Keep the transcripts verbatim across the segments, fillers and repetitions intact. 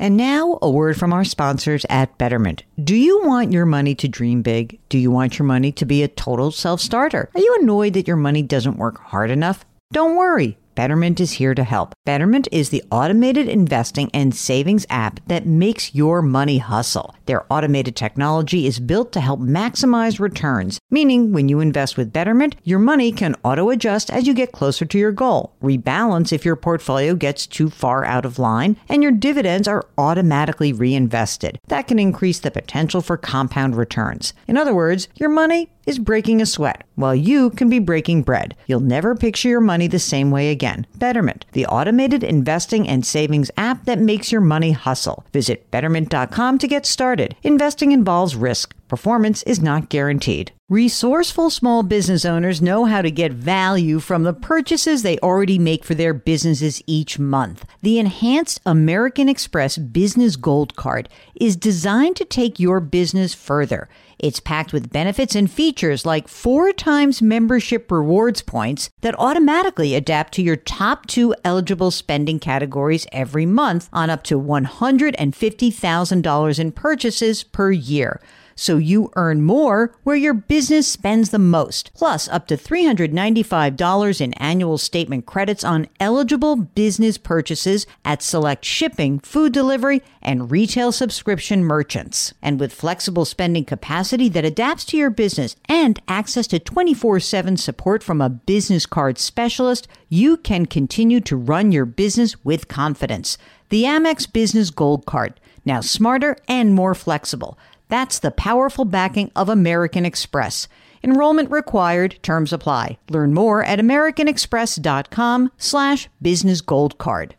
And now a word from our sponsors at Betterment. Do you want your money to dream big? Do you want your money to be a total self-starter? Are you annoyed that your money doesn't work hard enough? Don't worry. Betterment is here to help. Betterment is the automated investing and savings app that makes your money hustle. Their automated technology is built to help maximize returns, meaning when you invest with Betterment, your money can auto-adjust as you get closer to your goal, rebalance if your portfolio gets too far out of line, and your dividends are automatically reinvested. That can increase the potential for compound returns. In other words, your money is breaking a sweat, while you can be breaking bread. You'll never picture your money the same way again. Betterment, the automated investing and savings app that makes your money hustle. Visit Betterment dot com to get started. Investing involves risk. Performance is not guaranteed. Resourceful small business owners know how to get value from the purchases they already make for their businesses each month. The enhanced American Express Business Gold Card is designed to take your business further. It's packed with benefits and features like four times membership rewards points that automatically adapt to your top two eligible spending categories every month on up to one hundred fifty thousand dollars in purchases per year. So you earn more where your business spends the most, plus up to three hundred ninety-five dollars in annual statement credits on eligible business purchases at select shipping, food delivery, and retail subscription merchants. And with flexible spending capacity that adapts to your business and access to twenty-four seven support from a business card specialist, you can continue to run your business with confidence. The Amex Business Gold Card, now smarter and more flexible. That's the powerful backing of American Express. Enrollment required. Terms apply. Learn more at americanexpress.com slash business gold card.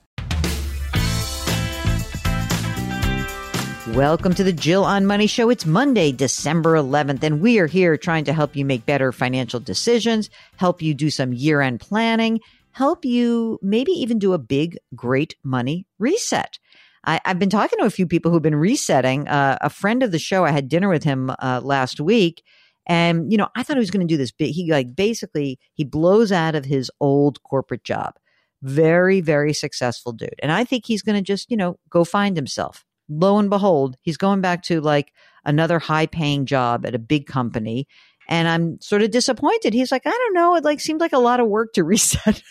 Welcome to the Jill on Money Show. It's Monday, December eleventh, and we are here trying to help you make better financial decisions, help you do some year-end planning, help you maybe even do a big, great money reset. I, I've been talking to a few people who've been resetting. Uh, a friend of the show, I had dinner with him uh, last week, and you know, I thought he was going to do this big. He like basically he blows out of his old corporate job, very very successful dude, and I think he's going to just you know go find himself. Lo and behold, he's going back to like another high paying job at a big company, and I'm sort of disappointed. He's like, I don't know, it like seemed like a lot of work to reset.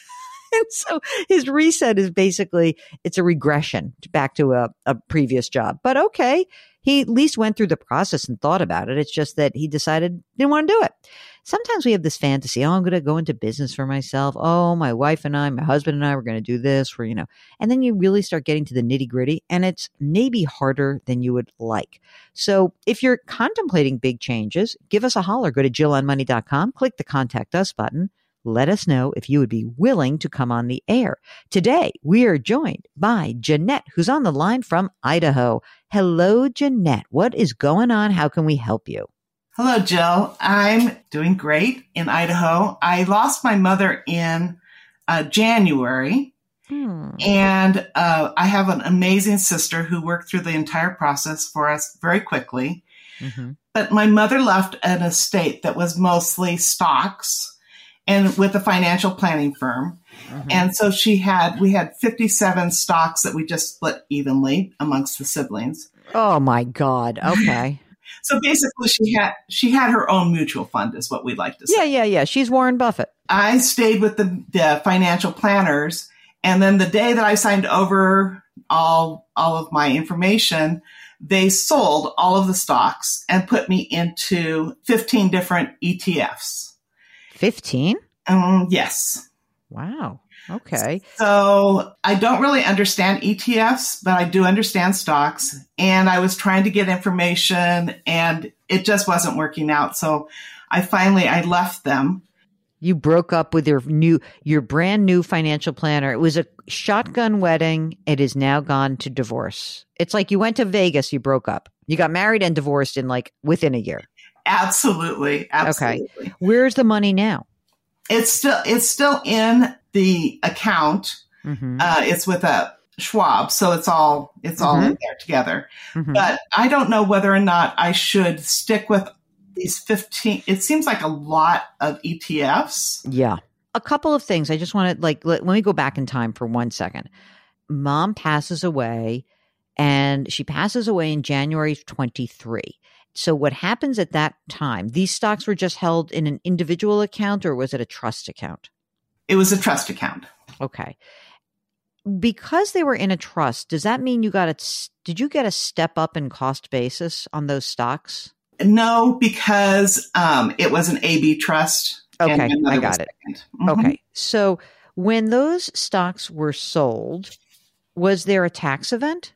And so his reset is basically, it's a regression back to a, a previous job. But okay, he at least went through the process and thought about it. It's just that he decided he didn't want to do it. Sometimes we have this fantasy, oh, I'm going to go into business for myself. Oh, my wife and I, my husband and I, we're going to do this. We're, you know, and then you really start getting to the nitty gritty, and it's maybe harder than you would like. So if you're contemplating big changes, give us a holler. Go to Jill on Money dot com, click the Contact Us button. Let us know if you would be willing to come on the air. Today, we are joined by Jeanette, who's on the line from Idaho. Hello, Jeanette. What is going on? How can we help you? Hello, Jill. I'm doing great in Idaho. I lost my mother in uh, January, hmm. and uh, I have an amazing sister who worked through the entire process for us very quickly. Mm-hmm. But my mother left an estate that was mostly stocks, and with a financial planning firm. Mm-hmm. And so she had, we had fifty-seven stocks that we just split evenly amongst the siblings. Oh my God. Okay. So basically she had, she had her own mutual fund is what we like to say. Yeah, yeah, yeah. She's Warren Buffett. I stayed with the, the financial planners. And then the day that I signed over all, all of my information, they sold all of the stocks and put me into fifteen different E T Fs. fifteen? Um, yes. Wow. Okay. So I don't really understand E T Fs, but I do understand stocks. And I was trying to get information and it just wasn't working out. So I finally, I left them. You broke up with your new, your brand new financial planner. It was a shotgun wedding. It is now gone to divorce. It's like you went to Vegas, you broke up. You got married and divorced in like within a year. Absolutely. Absolutely. Okay. Where's the money now? It's still, it's still in the account. Mm-hmm. Uh, it's with a Schwab. So it's all, it's mm-hmm. all in there together, mm-hmm. but I don't know whether or not I should stick with these fifteen. It seems like a lot of E T Fs. Yeah. A couple of things. I just want to like, let, let me go back in time for one second. Mom passes away and she passes away in January twenty-three. So what happens at that time, these stocks were just held in an individual account, or was it a trust account? It was a trust account. Okay. Because they were in a trust, does that mean you got a, did you get a step up in cost basis on those stocks? No, because um, it was an A B trust. Okay, I got it. Mm-hmm. Okay. So when those stocks were sold, was there a tax event?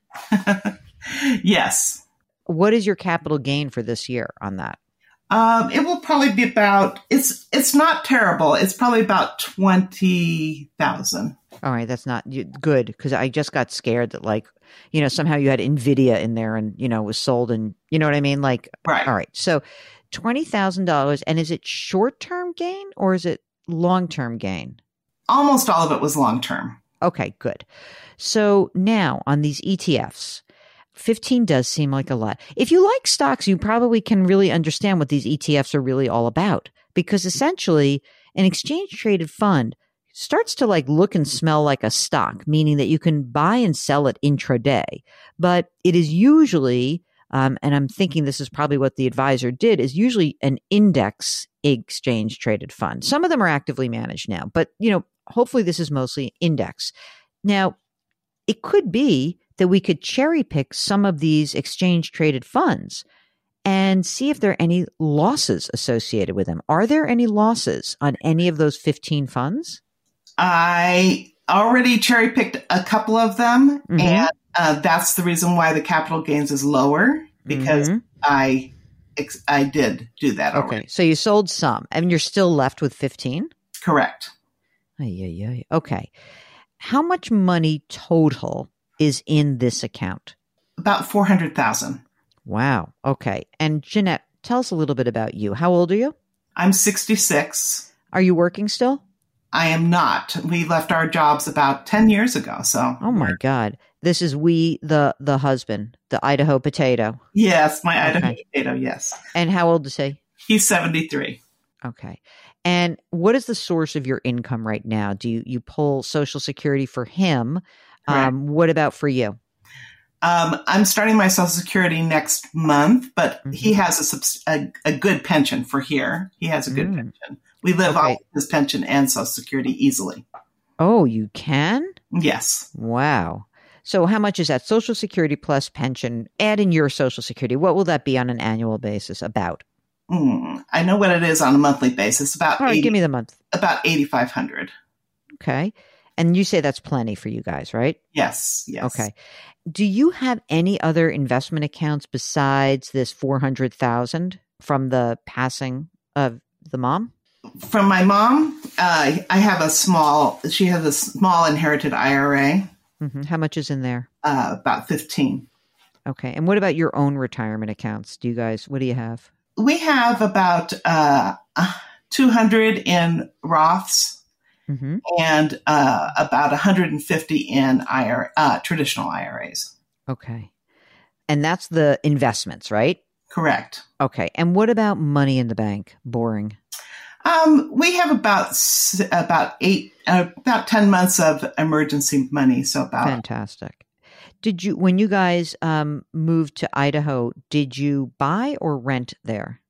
Yes. What is your capital gain for this year on that? Um, it will probably be about, it's it's not terrible. It's probably about twenty thousand. All right. That's not good, because I just got scared that, like, you know, somehow you had NVIDIA in there and, you know, was sold, and you know what I mean? Like, right. All right. So twenty thousand dollars. And is it short-term gain or is it long-term gain? Almost all of it was long-term. Okay, good. So now on these E T Fs, fifteen does seem like a lot. If you like stocks, you probably can really understand what these E T Fs are really all about, because essentially an exchange-traded fund starts to like look and smell like a stock, meaning that you can buy and sell it intraday. But it is usually, um, and I'm thinking this is probably what the advisor did, is usually an index exchange-traded fund. Some of them are actively managed now, but you know, hopefully this is mostly index. Now, it could be that we could cherry pick some of these exchange traded funds and see if there are any losses associated with them. Are there any losses on any of those fifteen funds? I already cherry picked a couple of them. Mm-hmm. And uh, that's the reason why the capital gains is lower, because mm-hmm. I I did do that already. Okay. So you sold some and you're still left with fifteen? Correct. Ay-ay-ay. Okay. How much money total is in this account? About four hundred thousand dollars. Wow. Okay. And Jeanette, tell us a little bit about you. How old are you? I'm sixty-six. Are you working still? I am not. We left our jobs about ten years ago. So. Oh my God. This is we, the, the husband, the Idaho potato. Yes. My Idaho okay. potato. Yes. And how old is he? He's seventy-three. Okay. And what is the source of your income right now? Do you, you pull Social Security for him? Um, what about for you? Um, I'm starting my Social Security next month, but mm-hmm. he has a, subs- a a good pension for here. He has a good mm. pension. We live okay. off his pension and Social Security easily. Oh, you can? Yes. Wow. So how much is that Social Security plus pension? Add in your Social Security. What will that be on an annual basis about? Mm, I know what it is on a monthly basis. About All right, eighty, give me the month. About eighty-five hundred dollars. Okay. And you say that's plenty for you guys, right? Yes. Yes. Okay. Do you have any other investment accounts besides this four hundred thousand dollars from the passing of the mom? From my mom, uh, I have a small, she has a small inherited I R A. Mm-hmm. How much is in there? Uh, about fifteen. Okay. And what about your own retirement accounts? Do you guys, what do you have? We have about uh, two hundred in Roths. Mm-hmm. And uh, about one hundred fifty in I R A, uh, traditional I R As. Okay. And that's the investments, right? Correct. Okay. And what about money in the bank? Boring. Um, we have about about eight, uh, about ten months of emergency money. So about fantastic. Did you, when you guys um, moved to Idaho, did you buy or rent there?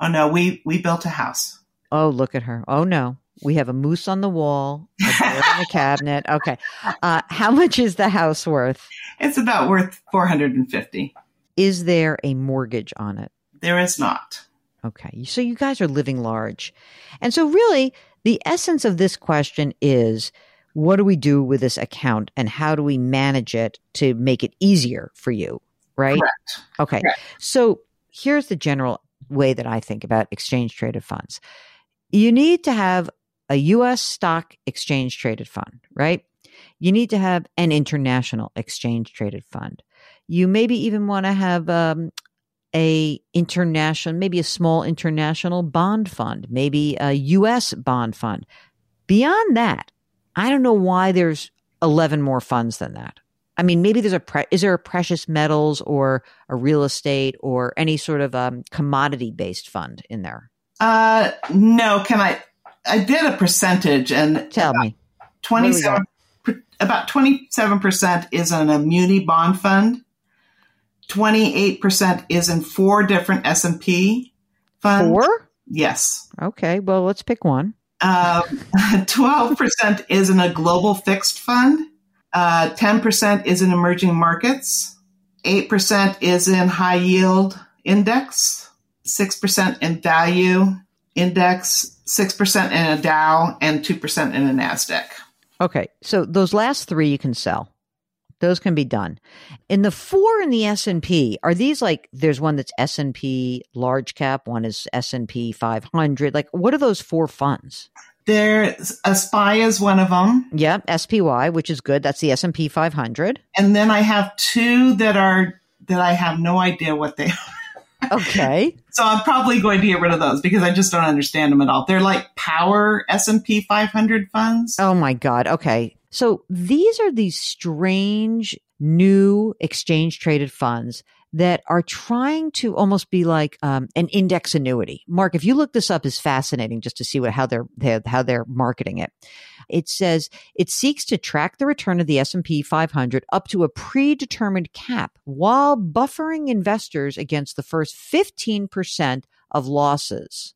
Oh no, we we built a house. Oh, look at her. Oh no. We have a moose on the wall, a bear in the cabinet. Okay. Uh, how much is the house worth? It's about worth four hundred fifty. Is there a mortgage on it? There is not. Okay. So you guys are living large. And so really the essence of this question is, what do we do with this account and how do we manage it to make it easier for you? Right? Correct. Okay. Correct. So here's the general way that I think about exchange traded funds. You need to have a U S stock exchange traded fund, right? You need to have an international exchange traded fund. You maybe even want to have um, a international, maybe a small international bond fund, maybe a U S bond fund. Beyond that, I don't know why there's eleven more funds than that. I mean, maybe there's a pre- is there a precious metals or a real estate or any sort of um, commodity based fund in there? Uh, no, can I, I did a percentage and tell me twenty-seven, about twenty-seven percent is an muni bond fund. twenty-eight percent is in four different S and P funds. Four? Yes. Okay. Well, let's pick one. Uh, twelve percent is in a global fixed fund. Uh, ten percent is in emerging markets. eight percent is in high yield index. six percent in value index. six percent in a Dow and two percent in a NASDAQ. Okay. So those last three you can sell. Those can be done. And the four in the S and P, are these like, there's one that's S and P large cap, one is S and P five hundred. Like, what are those four funds? There's, S P Y is one of them. Yep, S P Y, which is good. That's the S and P five hundred. And then I have two that are, that I have no idea what they are. Okay. So I'm probably going to get rid of those because I just don't understand them at all. They're like power S and P five hundred funds. Oh my God. Okay. So these are these strange new exchange traded funds that are trying to almost be like um, an index annuity. Mark, if you look this up, it's fascinating just to see what, how they're, how they're marketing it. It says it seeks to track the return of the S and P five hundred up to a predetermined cap while buffering investors against the first fifteen percent of losses.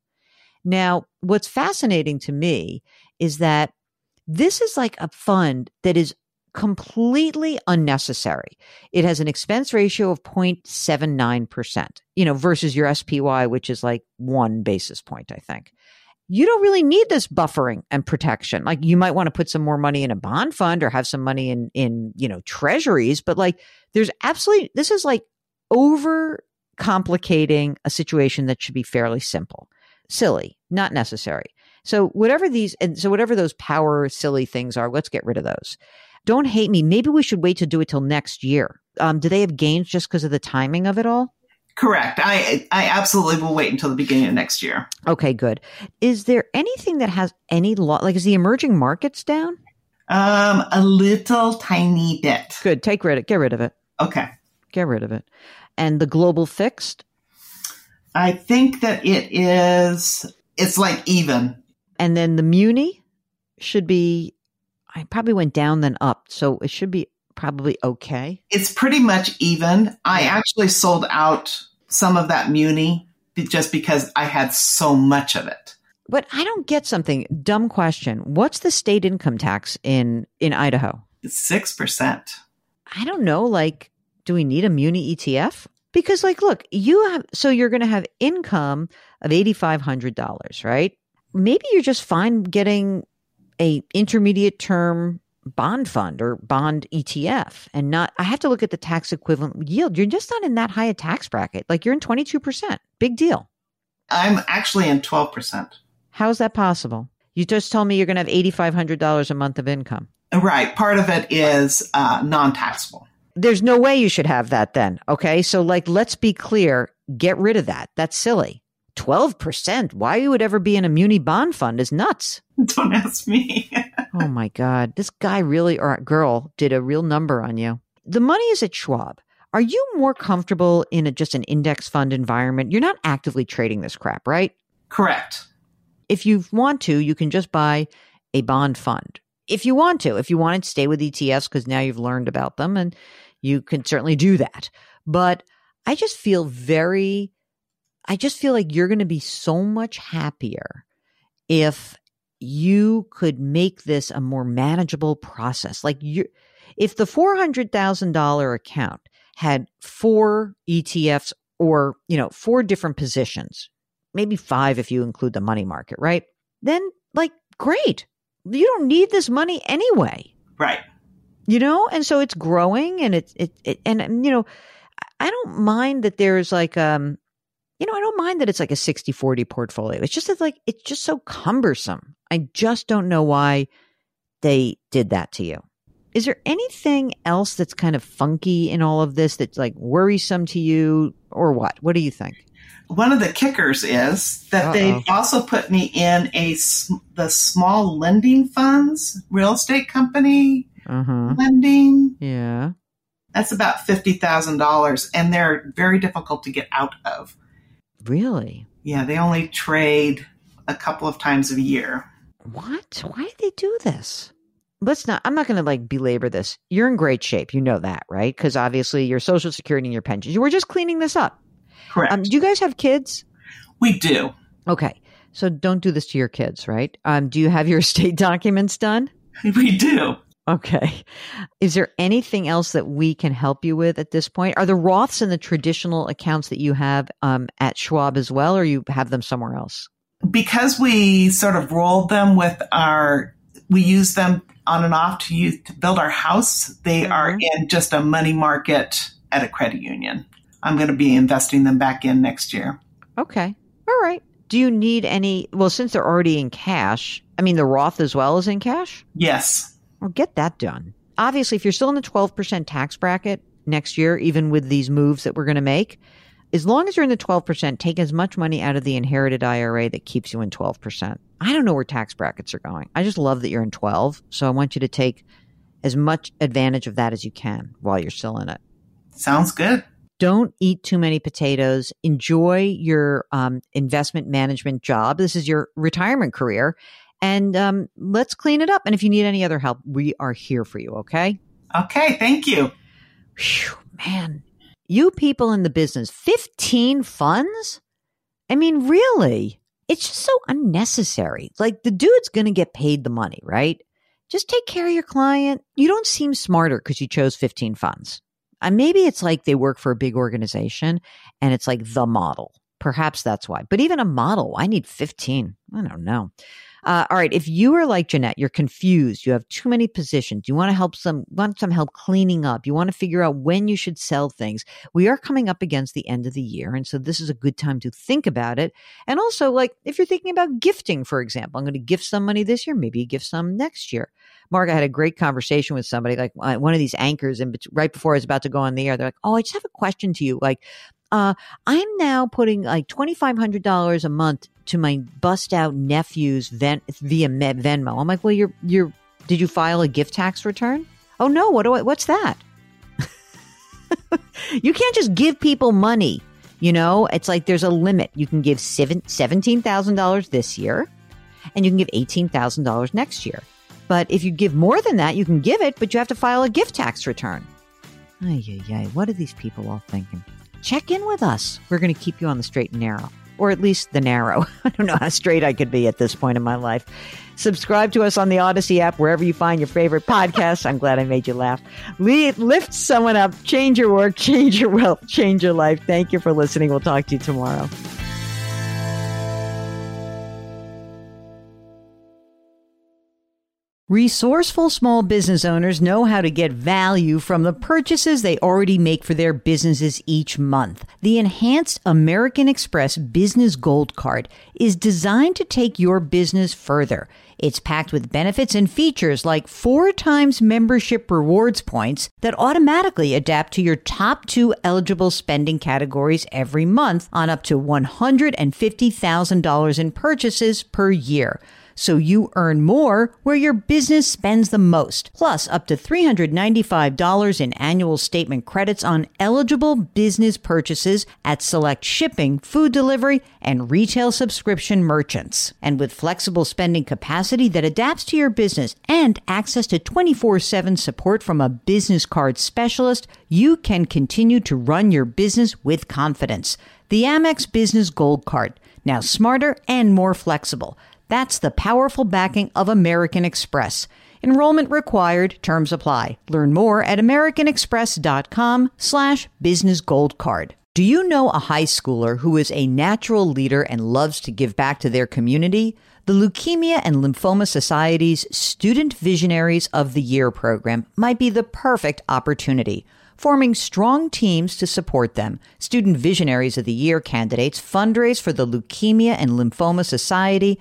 Now, what's fascinating to me is that this is like a fund that is completely unnecessary. It has an expense ratio of zero point seven nine percent, you know, versus your S P Y, which is like one basis point, I think. You don't really need this buffering and protection. Like, you might want to put some more money in a bond fund or have some money in, in, you know, treasuries, but like there's absolutely, this is like over complicating a situation that should be fairly simple. Silly, not necessary. So whatever these, and so whatever those power silly things are, let's get rid of those. Don't hate me. Maybe we should wait to do it till next year. Um, do they have gains just because of the timing of it all? Correct. I I absolutely will wait until the beginning of next year. Okay, good. Is there anything that has any lo- like, is the emerging markets down? Um, a little tiny bit. Good. Take rid of it. Get rid of it. Okay. Get rid of it. And the global fixed? I think that it is. It's like even. And then the muni should be, I probably went down then up. So it should be probably okay. It's pretty much even. I yeah. actually sold out some of that muni just because I had so much of it. But I don't get something. Dumb question. What's the state income tax in, in Idaho? It's six percent. I don't know. Like, do we need a muni E T F? Because like, look, you have, so you're going to have income of eight thousand five hundred dollars, right? Maybe you're just fine getting a intermediate term bond fund or bond E T F and not, I have to look at the tax equivalent yield. You're just not in that high a tax bracket. Like, you're in twenty-two percent. Big deal. I'm actually in twelve percent. How is that possible? You just told me you're going to have eight thousand five hundred dollars a month of income. Right. Part of it is uh, non-taxable. There's no way you should have that then. Okay. So like, let's be clear, get rid of that. That's silly. twelve percent. Why you would ever be in a muni bond fund is nuts. Don't ask me. Oh my God. This guy really, or girl, did a real number on you. The money is at Schwab. Are you more comfortable in a, just an index fund environment? You're not actively trading this crap, right? Correct. If you want to, you can just buy a bond fund. If you want to, if you want to stay with E T Fs, because now you've learned about them and you can certainly do that. But I just feel very... I just feel like you're going to be so much happier if you could make this a more manageable process. Like, you, if the four hundred thousand dollars account had four E T Fs or, you know, four different positions, maybe five if you include the money market, right? Then like, great. You don't need this money anyway. Right. You know, and so it's growing and it's, it, it, and you know, I don't mind that there's like, um, you know, I don't mind that it's like a sixty forty portfolio. It's just that like, it's just so cumbersome. I just don't know why they did that to you. Is there anything else that's kind of funky in all of this that's like worrisome to you or what? What do you think? One of the kickers is that Uh-oh. They also put me in a, the small lending funds, real estate company uh-huh. lending. Yeah. That's about fifty thousand dollars and they're very difficult to get out of. Really? Yeah, they only trade a couple of times a year. What? Why did they do this? let's not, I'm not going to like belabor this. You're in great shape. You know that, right? Because obviously your Social Security and your pensions, you were just cleaning this up. Correct. Um, do you guys have kids? We do. Okay. So don't do this to your kids, right? Um, do you have your estate documents done? We do. Okay. Is there anything else that we can help you with at this point? Are the Roths in the traditional accounts that you have um, at Schwab as well, or you have them somewhere else? Because we sort of rolled them with our, we use them on and off to use, to build our house. They mm-hmm. are in just a money market at a credit union. I'm going to be investing them back in next year. Okay. All right. Do you need any, well, since they're already in cash, I mean, the Roth as well is in cash? Yes. Well, get that done. Obviously, if you're still in the twelve percent tax bracket next year, even with these moves that we're going to make, as long as you're in the twelve percent, take as much money out of the inherited I R A that keeps you in twelve percent. I don't know where tax brackets are going. I just love that you're in twelve. So I want you to take as much advantage of that as you can while you're still in it. Sounds good. Don't eat too many potatoes. Enjoy your um, investment management job. This is your retirement career. And um, let's clean it up. And if you need any other help, we are here for you, okay? Okay, thank you. Whew, man, you people in the business, fifteen funds? I mean, really? It's just so unnecessary. Like, the dude's going to get paid the money, right? Just take care of your client. You don't seem smarter because you chose fifteen funds. And maybe it's like they work for a big organization and it's like the model. Perhaps that's why. But even a model, I need fifteen. I don't know. Uh, all right. If you are like Jeanette, you're confused. You have too many positions. You want to help some, want some help cleaning up. You want to figure out when you should sell things. We are coming up against the end of the year. And so this is a good time to think about it. And also, like, if you're thinking about gifting, for example, I'm going to gift some money this year, maybe give some next year. Mark, I had a great conversation with somebody, like one of these anchors, and right before I was about to go on the air, they're like, oh, I just have a question to you. Like, uh, I'm now putting like twenty-five hundred dollars a month to my bust out nephew's Ven- via Med- Venmo. I'm like, well, you're, you're, did you file a gift tax return? Oh no. What do I, what's that? You can't just give people money. You know, it's like, there's a limit. You can give seven, seventeen thousand dollars this year and you can give eighteen thousand dollars next year. But if you give more than that, you can give it, but you have to file a gift tax return. Ay, ay, ay. What are these people all thinking? Check in with us. We're going to keep you on the straight and narrow. Or at least the narrow. I don't know how straight I could be at this point in my life. Subscribe to us on the Odyssey app, wherever you find your favorite podcasts. I'm glad I made you laugh. Lead, lift someone up, change your work, change your wealth, change your life. Thank you for listening. We'll talk to you tomorrow. Resourceful small business owners know how to get value from the purchases they already make for their businesses each month. The enhanced American Express Business Gold Card is designed to take your business further. It's packed with benefits and features like four times membership rewards points that automatically adapt to your top two eligible spending categories every month on up to one hundred fifty thousand dollars in purchases per year. So you earn more where your business spends the most, plus up to three hundred ninety-five dollars in annual statement credits on eligible business purchases at select shipping, food delivery, and retail subscription merchants. And with flexible spending capacity that adapts to your business and access to twenty-four seven support from a business card specialist, you can continue to run your business with confidence. The Amex Business Gold Card, now smarter and more flexible. That's the powerful backing of American Express. Enrollment required. Terms apply. Learn more at americanexpress.com slash business gold card. Do you know a high schooler who is a natural leader and loves to give back to their community? The Leukemia and Lymphoma Society's Student Visionaries of the Year program might be the perfect opportunity. Forming strong teams to support them. Student Visionaries of the Year candidates fundraise for the Leukemia and Lymphoma Society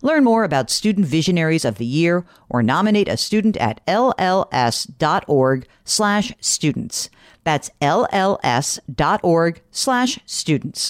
Learn more about Student Visionaries of the Year or nominate a student at L L S dot org slash students. That's L L S dot org slash students.